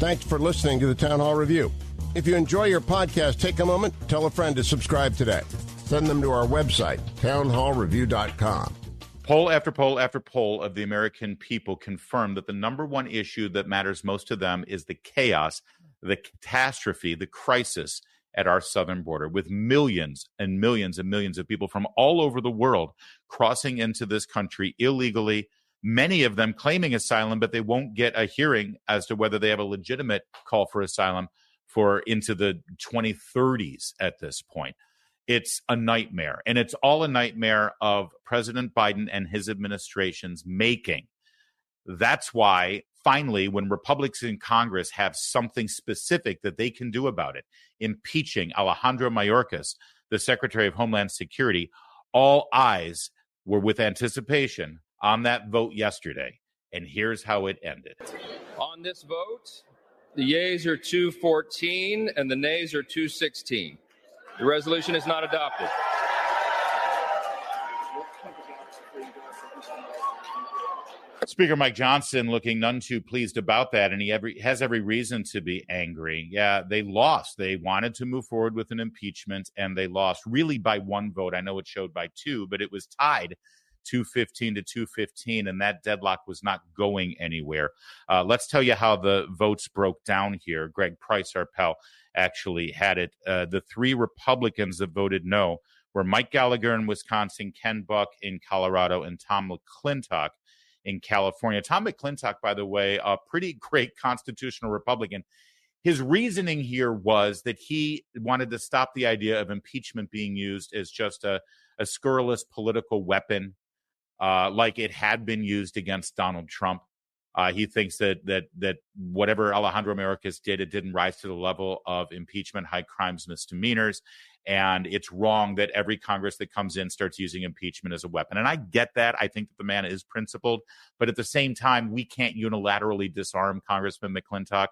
Thanks for listening to the Town Hall Review. If you enjoy your podcast, take a moment, tell a friend to subscribe today. Send them to our website, townhallreview.com. Poll after poll after poll of the American people confirm that the number one issue that matters most to them is the chaos, the catastrophe, the crisis at our southern border, with millions and millions and millions of people from all over the world crossing into this country illegally, many of them claiming asylum, but they won't get a hearing as to whether they have a legitimate call for asylum for into the 2030s at this point. It's a nightmare, and it's all a nightmare of President Biden and his administration's making. That's why, finally, when Republicans in Congress have something specific that they can do about it, impeaching Alejandro Mayorkas, the Secretary of Homeland Security, all eyes were with anticipation on that vote yesterday, and here's how it ended. On this vote, the yeas are 214 and the nays are 216. The resolution is not adopted. Speaker Mike Johnson looking none too pleased about that, and he has every reason to be angry. Yeah, they lost. They wanted to move forward with an impeachment, and they lost really by one vote. I know it showed by two, but it was tied 215 to 215, and that deadlock was not going anywhere. Let's tell you how the votes broke down here. Greg Price, our pal, actually had it. The three Republicans that voted no were Mike Gallagher in Wisconsin, Ken Buck in Colorado, and Tom McClintock in California. Tom McClintock, by the way, a pretty great constitutional Republican. His reasoning here was that he wanted to stop the idea of impeachment being used as just a scurrilous political weapon, like it had been used against Donald Trump. He thinks that whatever Alejandro Mayorkas did, it didn't rise to the level of impeachment, high crimes, misdemeanors, and it's wrong that every Congress that comes in starts using impeachment as a weapon. And I get that. I think that the man is principled, but at the same time, we can't unilaterally disarm Congressman McClintock.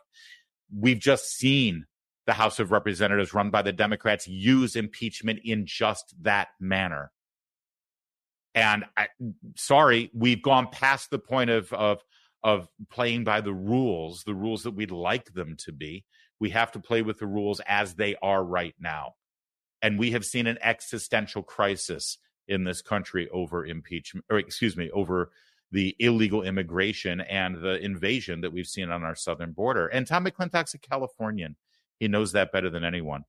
We've just seen the House of Representatives run by the Democrats use impeachment in just that manner. And we've gone past the point of playing by the rules that we'd like them to be. We have to play with the rules as they are right now. And we have seen an existential crisis in this country over impeachment, over the illegal immigration and the invasion that we've seen on our southern border. And Tom McClintock's a Californian. He knows that better than anyone.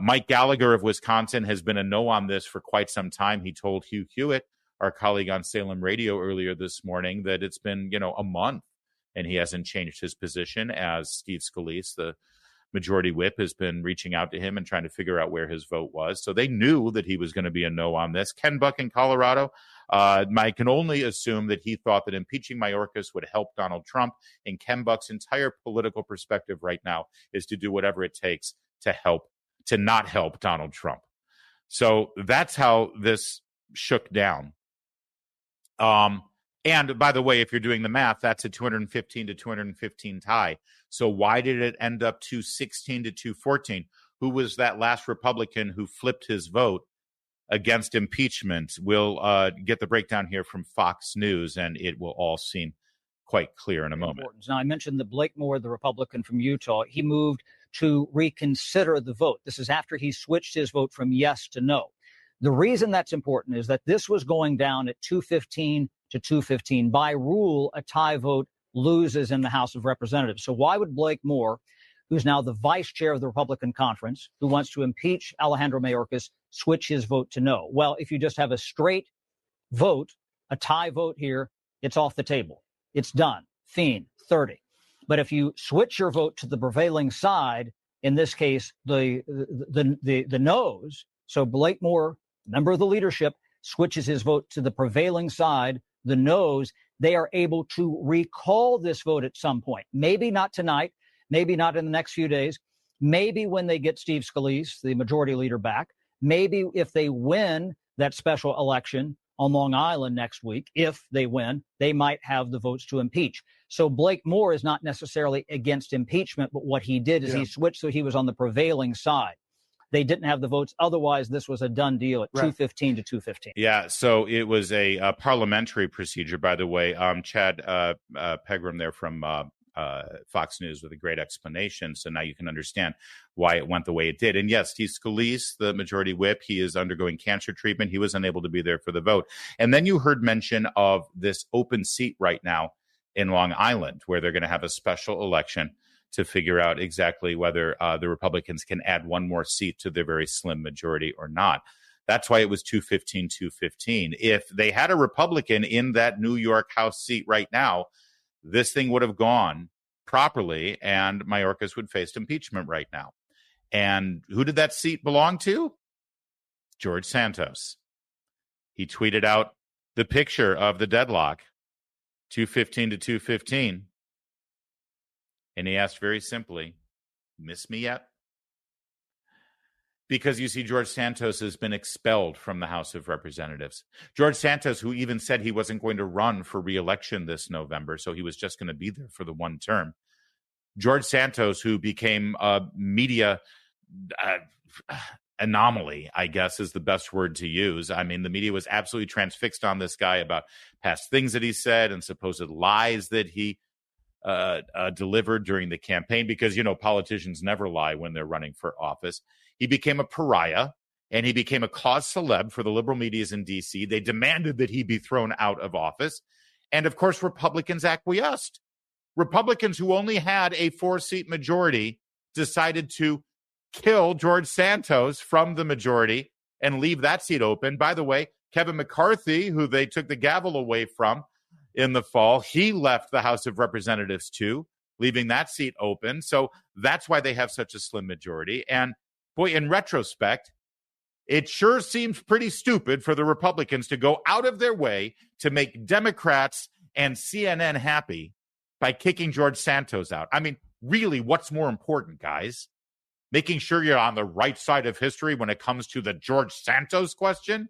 Mike Gallagher of Wisconsin has been a no on this for quite some time. He told Hugh Hewitt, our colleague on Salem Radio earlier this morning, that it's been, a month and he hasn't changed his position, as Steve Scalise, the majority whip, has been reaching out to him and trying to figure out where his vote was. So they knew that he was going to be a no on this. Ken Buck in Colorado, I can only assume that he thought that impeaching Mayorkas would help Donald Trump, and Ken Buck's entire political perspective right now is to do whatever it takes to not help Donald Trump. So that's how this shook down. And by the way, if you're doing the math, that's a 215 to 215 tie. So why did it end up 216 to 214? Who was that last Republican who flipped his vote against impeachment? We'll get the breakdown here from Fox News, and it will all seem quite clear in a moment. Now, I mentioned the Blake Moore, the Republican from Utah. He moved to reconsider the vote. This is after he switched his vote from yes to no. The reason that's important is that this was going down at 215 to 215. By rule, a tie vote loses in the House of Representatives. So why would Blake Moore, who's now the vice chair of the Republican conference, who wants to impeach Alejandro Mayorkas, switch his vote to no? Well, if you just have a straight vote, a tie vote here, it's off the table. It's done. Fiend, 30. But if you switch your vote to the prevailing side, in this case, the no's, so Blake Moore, member of the leadership, switches his vote to the prevailing side, the no's, they are able to recall this vote at some point. Maybe not tonight, maybe not in the next few days, maybe when they get Steve Scalise, the majority leader, back, maybe if they win that special election on Long Island next week, if they win, they might have the votes to impeach. So Blake Moore is not necessarily against impeachment, but what he did is he switched so he was on the prevailing side. They didn't have the votes. Otherwise, this was a done deal at 215 to 215. Yeah, so it was a parliamentary procedure, by the way. Chad Pegram there from Fox News with a great explanation. So now you can understand why it went the way it did. And yes, Steve Scalise, the majority whip, he is undergoing cancer treatment. He was unable to be there for the vote. And then you heard mention of this open seat right now in Long Island, where they're going to have a special election to figure out exactly whether the Republicans can add one more seat to their very slim majority or not. That's why it was 215, 215. If they had a Republican in that New York House seat right now, this thing would have gone properly and Mayorkas would face impeachment right now. And who did that seat belong to? George Santos. He tweeted out the picture of the deadlock, 215 to 215. And he asked very simply, miss me yet? Because you see, George Santos has been expelled from the House of Representatives. George Santos, who even said he wasn't going to run for re-election this November, so he was just going to be there for the one term. George Santos, who became a media anomaly, I guess is the best word to use. I mean, the media was absolutely transfixed on this guy about past things that he said and supposed lies that he delivered during the campaign, because, you know, politicians never lie when they're running for office. He became a pariah and he became a cause celeb for the liberal medias in D.C. They demanded that he be thrown out of office. And of course, Republicans acquiesced. Republicans who only had a 4-seat majority decided to kill George Santos from the majority and leave that seat open. By the way, Kevin McCarthy, who they took the gavel away from in the fall, he left the House of Representatives too, leaving that seat open. So that's why they have such a slim majority. And boy, in retrospect, it sure seems pretty stupid for the Republicans to go out of their way to make Democrats and CNN happy by kicking George Santos out. I mean, really, what's more important, guys? Making sure you're on the right side of history when it comes to the George Santos question?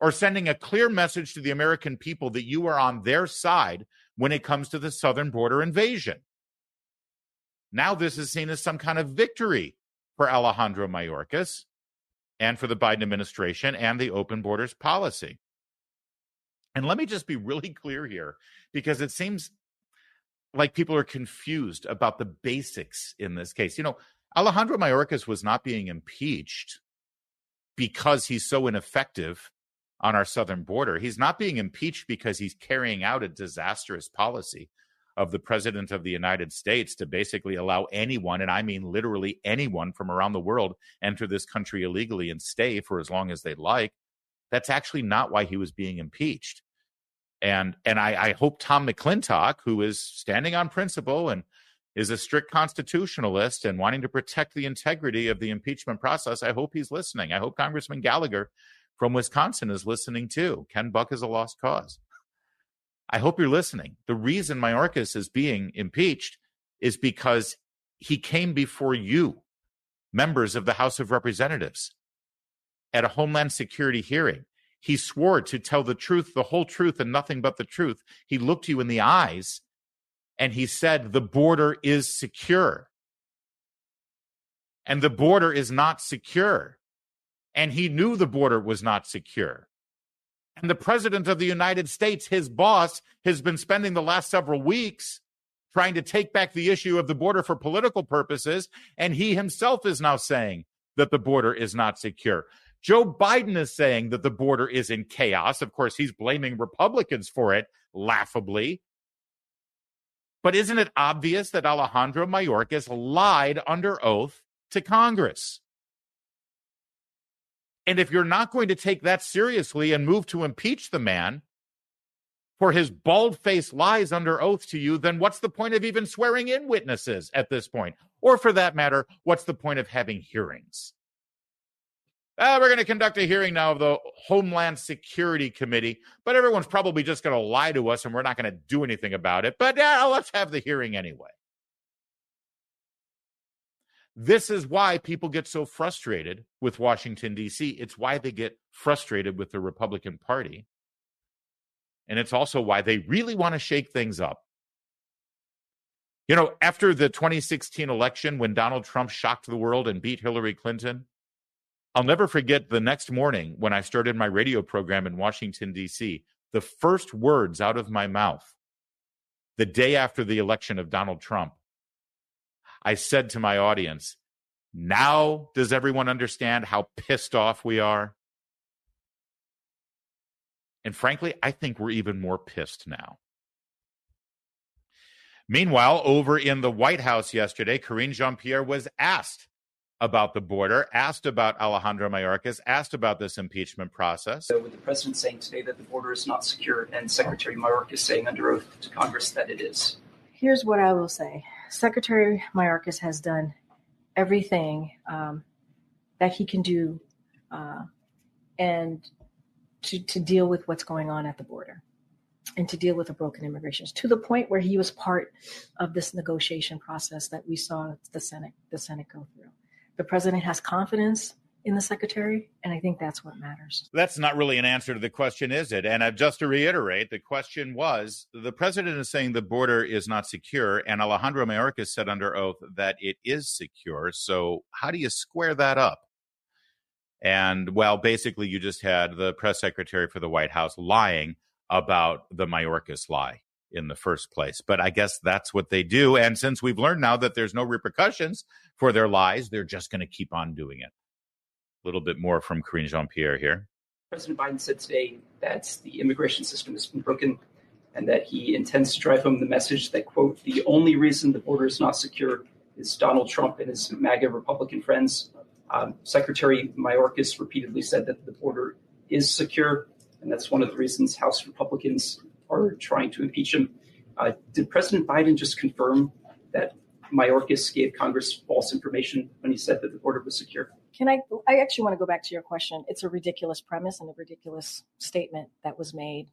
Or sending a clear message to the American people that you are on their side when it comes to the southern border invasion? Now this is seen as some kind of victory for Alejandro Mayorkas and for the Biden administration and the open borders policy. And let me just be really clear here, because it seems like people are confused about the basics in this case. You know, Alejandro Mayorkas was not being impeached because he's so ineffective on our southern border. He's not being impeached because he's carrying out a disastrous policy of the president of the United States to basically allow anyone, and I mean literally anyone from around the world, enter this country illegally and stay for as long as they'd like. That's actually not why he was being impeached. And I hope Tom McClintock, who is standing on principle and is a strict constitutionalist and wanting to protect the integrity of the impeachment process, I hope he's listening. I hope Congressman Gallagher from Wisconsin is listening too. Ken Buck is a lost cause. I hope you're listening. The reason Mayorkas is being impeached is because he came before you, members of the House of Representatives, at a Homeland Security hearing. He swore to tell the truth, the whole truth, and nothing but the truth. He looked you in the eyes and he said, the border is secure. And the border is not secure. And he knew the border was not secure. And the president of the United States, his boss, has been spending the last several weeks trying to take back the issue of the border for political purposes. And he himself is now saying that the border is not secure. Joe Biden is saying that the border is in chaos. Of course, he's blaming Republicans for it, laughably. But isn't it obvious that Alejandro Mayorkas lied under oath to Congress? And if you're not going to take that seriously and move to impeach the man for his bald-faced lies under oath to you, then what's the point of even swearing in witnesses at this point? Or for that matter, what's the point of having hearings? We're going to conduct a hearing now of the Homeland Security Committee, but everyone's probably just going to lie to us and we're not going to do anything about it. But let's have the hearing anyway. This is why people get so frustrated with Washington, D.C. It's why they get frustrated with the Republican Party. And it's also why they really want to shake things up. You know, after the 2016 election, when Donald Trump shocked the world and beat Hillary Clinton, I'll never forget the next morning when I started my radio program in Washington, D.C., the first words out of my mouth the day after the election of Donald Trump, I said to my audience, now does everyone understand how pissed off we are? And frankly, I think we're even more pissed now. Meanwhile, over in the White House yesterday, Karine Jean-Pierre was asked about the border, asked about Alejandro Mayorkas, asked about this impeachment process. So with the president saying today that the border is not secure and Secretary Mayorkas saying under oath to Congress that it is. Here's what I will say. Secretary Mayorkas has done everything that he can do and to deal with what's going on at the border and to deal with the broken immigration to the point where he was part of this negotiation process that we saw the Senate go through. The president has confidence in the secretary, and I think that's what matters. That's not really an answer to the question, is it? And just to reiterate, the question was, the president is saying the border is not secure, and Alejandro Mayorkas said under oath that it is secure. So how do you square that up? And, well, basically, you just had the press secretary for the White House lying about the Mayorkas lie in the first place. But I guess that's what they do. And since we've learned now that there's no repercussions for their lies, they're just going to keep on doing it. A little bit more from Karine Jean-Pierre here. President Biden said today that the immigration system has been broken and that he intends to drive home the message that, quote, the only reason the border is not secure is Donald Trump and his MAGA Republican friends. Secretary Mayorkas repeatedly said that the border is secure, and that's one of the reasons House Republicans are trying to impeach him. Did President Biden just confirm that Mayorkas gave Congress false information when he said that the border was secure? I actually want to go back to your question. It's a ridiculous premise and a ridiculous statement that was made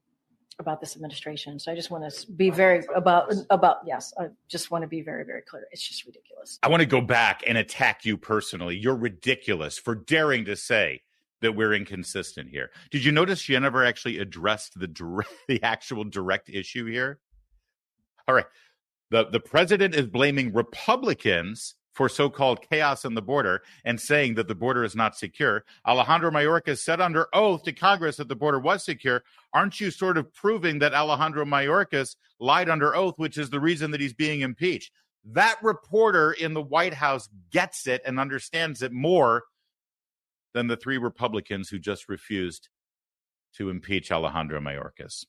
about this administration. So I just want to be I just want to be very, very clear. It's just ridiculous. I want to go back and attack you personally. You're ridiculous for daring to say that we're inconsistent here. Did you notice she never actually addressed the actual direct issue here? All right. The president is blaming Republicans for so-called chaos on the border and saying that the border is not secure. Alejandro Mayorkas said under oath to Congress that the border was secure. Aren't you sort of proving that Alejandro Mayorkas lied under oath, which is the reason that he's being impeached? That reporter in the White House gets it and understands it more than the three Republicans who just refused to impeach Alejandro Mayorkas.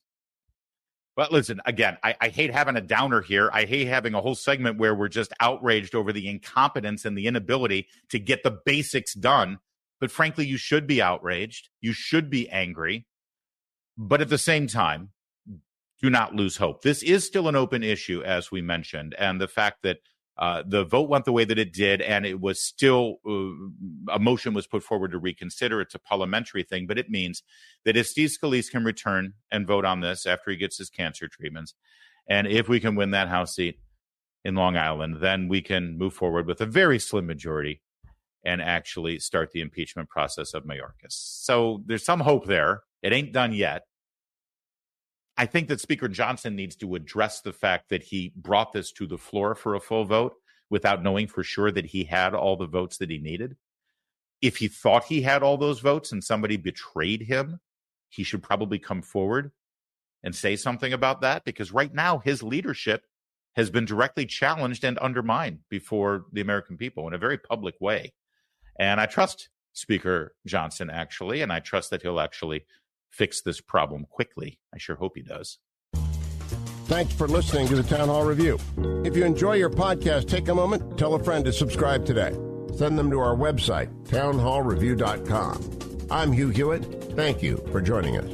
But listen, again, I hate having a downer here. I hate having a whole segment where we're just outraged over the incompetence and the inability to get the basics done. But frankly, you should be outraged. You should be angry. But at the same time, do not lose hope. This is still an open issue, as we mentioned. And the fact that the vote went the way that it did, and it was still a motion was put forward to reconsider. It's a parliamentary thing, but it means that if Steve Scalise can return and vote on this after he gets his cancer treatments, and if we can win that House seat in Long Island, then we can move forward with a very slim majority and actually start the impeachment process of Mayorkas. So there's some hope there. It ain't done yet. I think that Speaker Johnson needs to address the fact that he brought this to the floor for a full vote without knowing for sure that he had all the votes that he needed. If he thought he had all those votes and somebody betrayed him, he should probably come forward and say something about that, because right now his leadership has been directly challenged and undermined before the American people in a very public way. And I trust Speaker Johnson, actually, and I trust that he'll actually fix this problem quickly. I sure hope he does. Thanks for listening to the Town Hall Review. If you enjoy your podcast, take a moment, tell a friend to subscribe today. Send them to our website, townhallreview.com. I'm Hugh Hewitt. Thank you for joining us.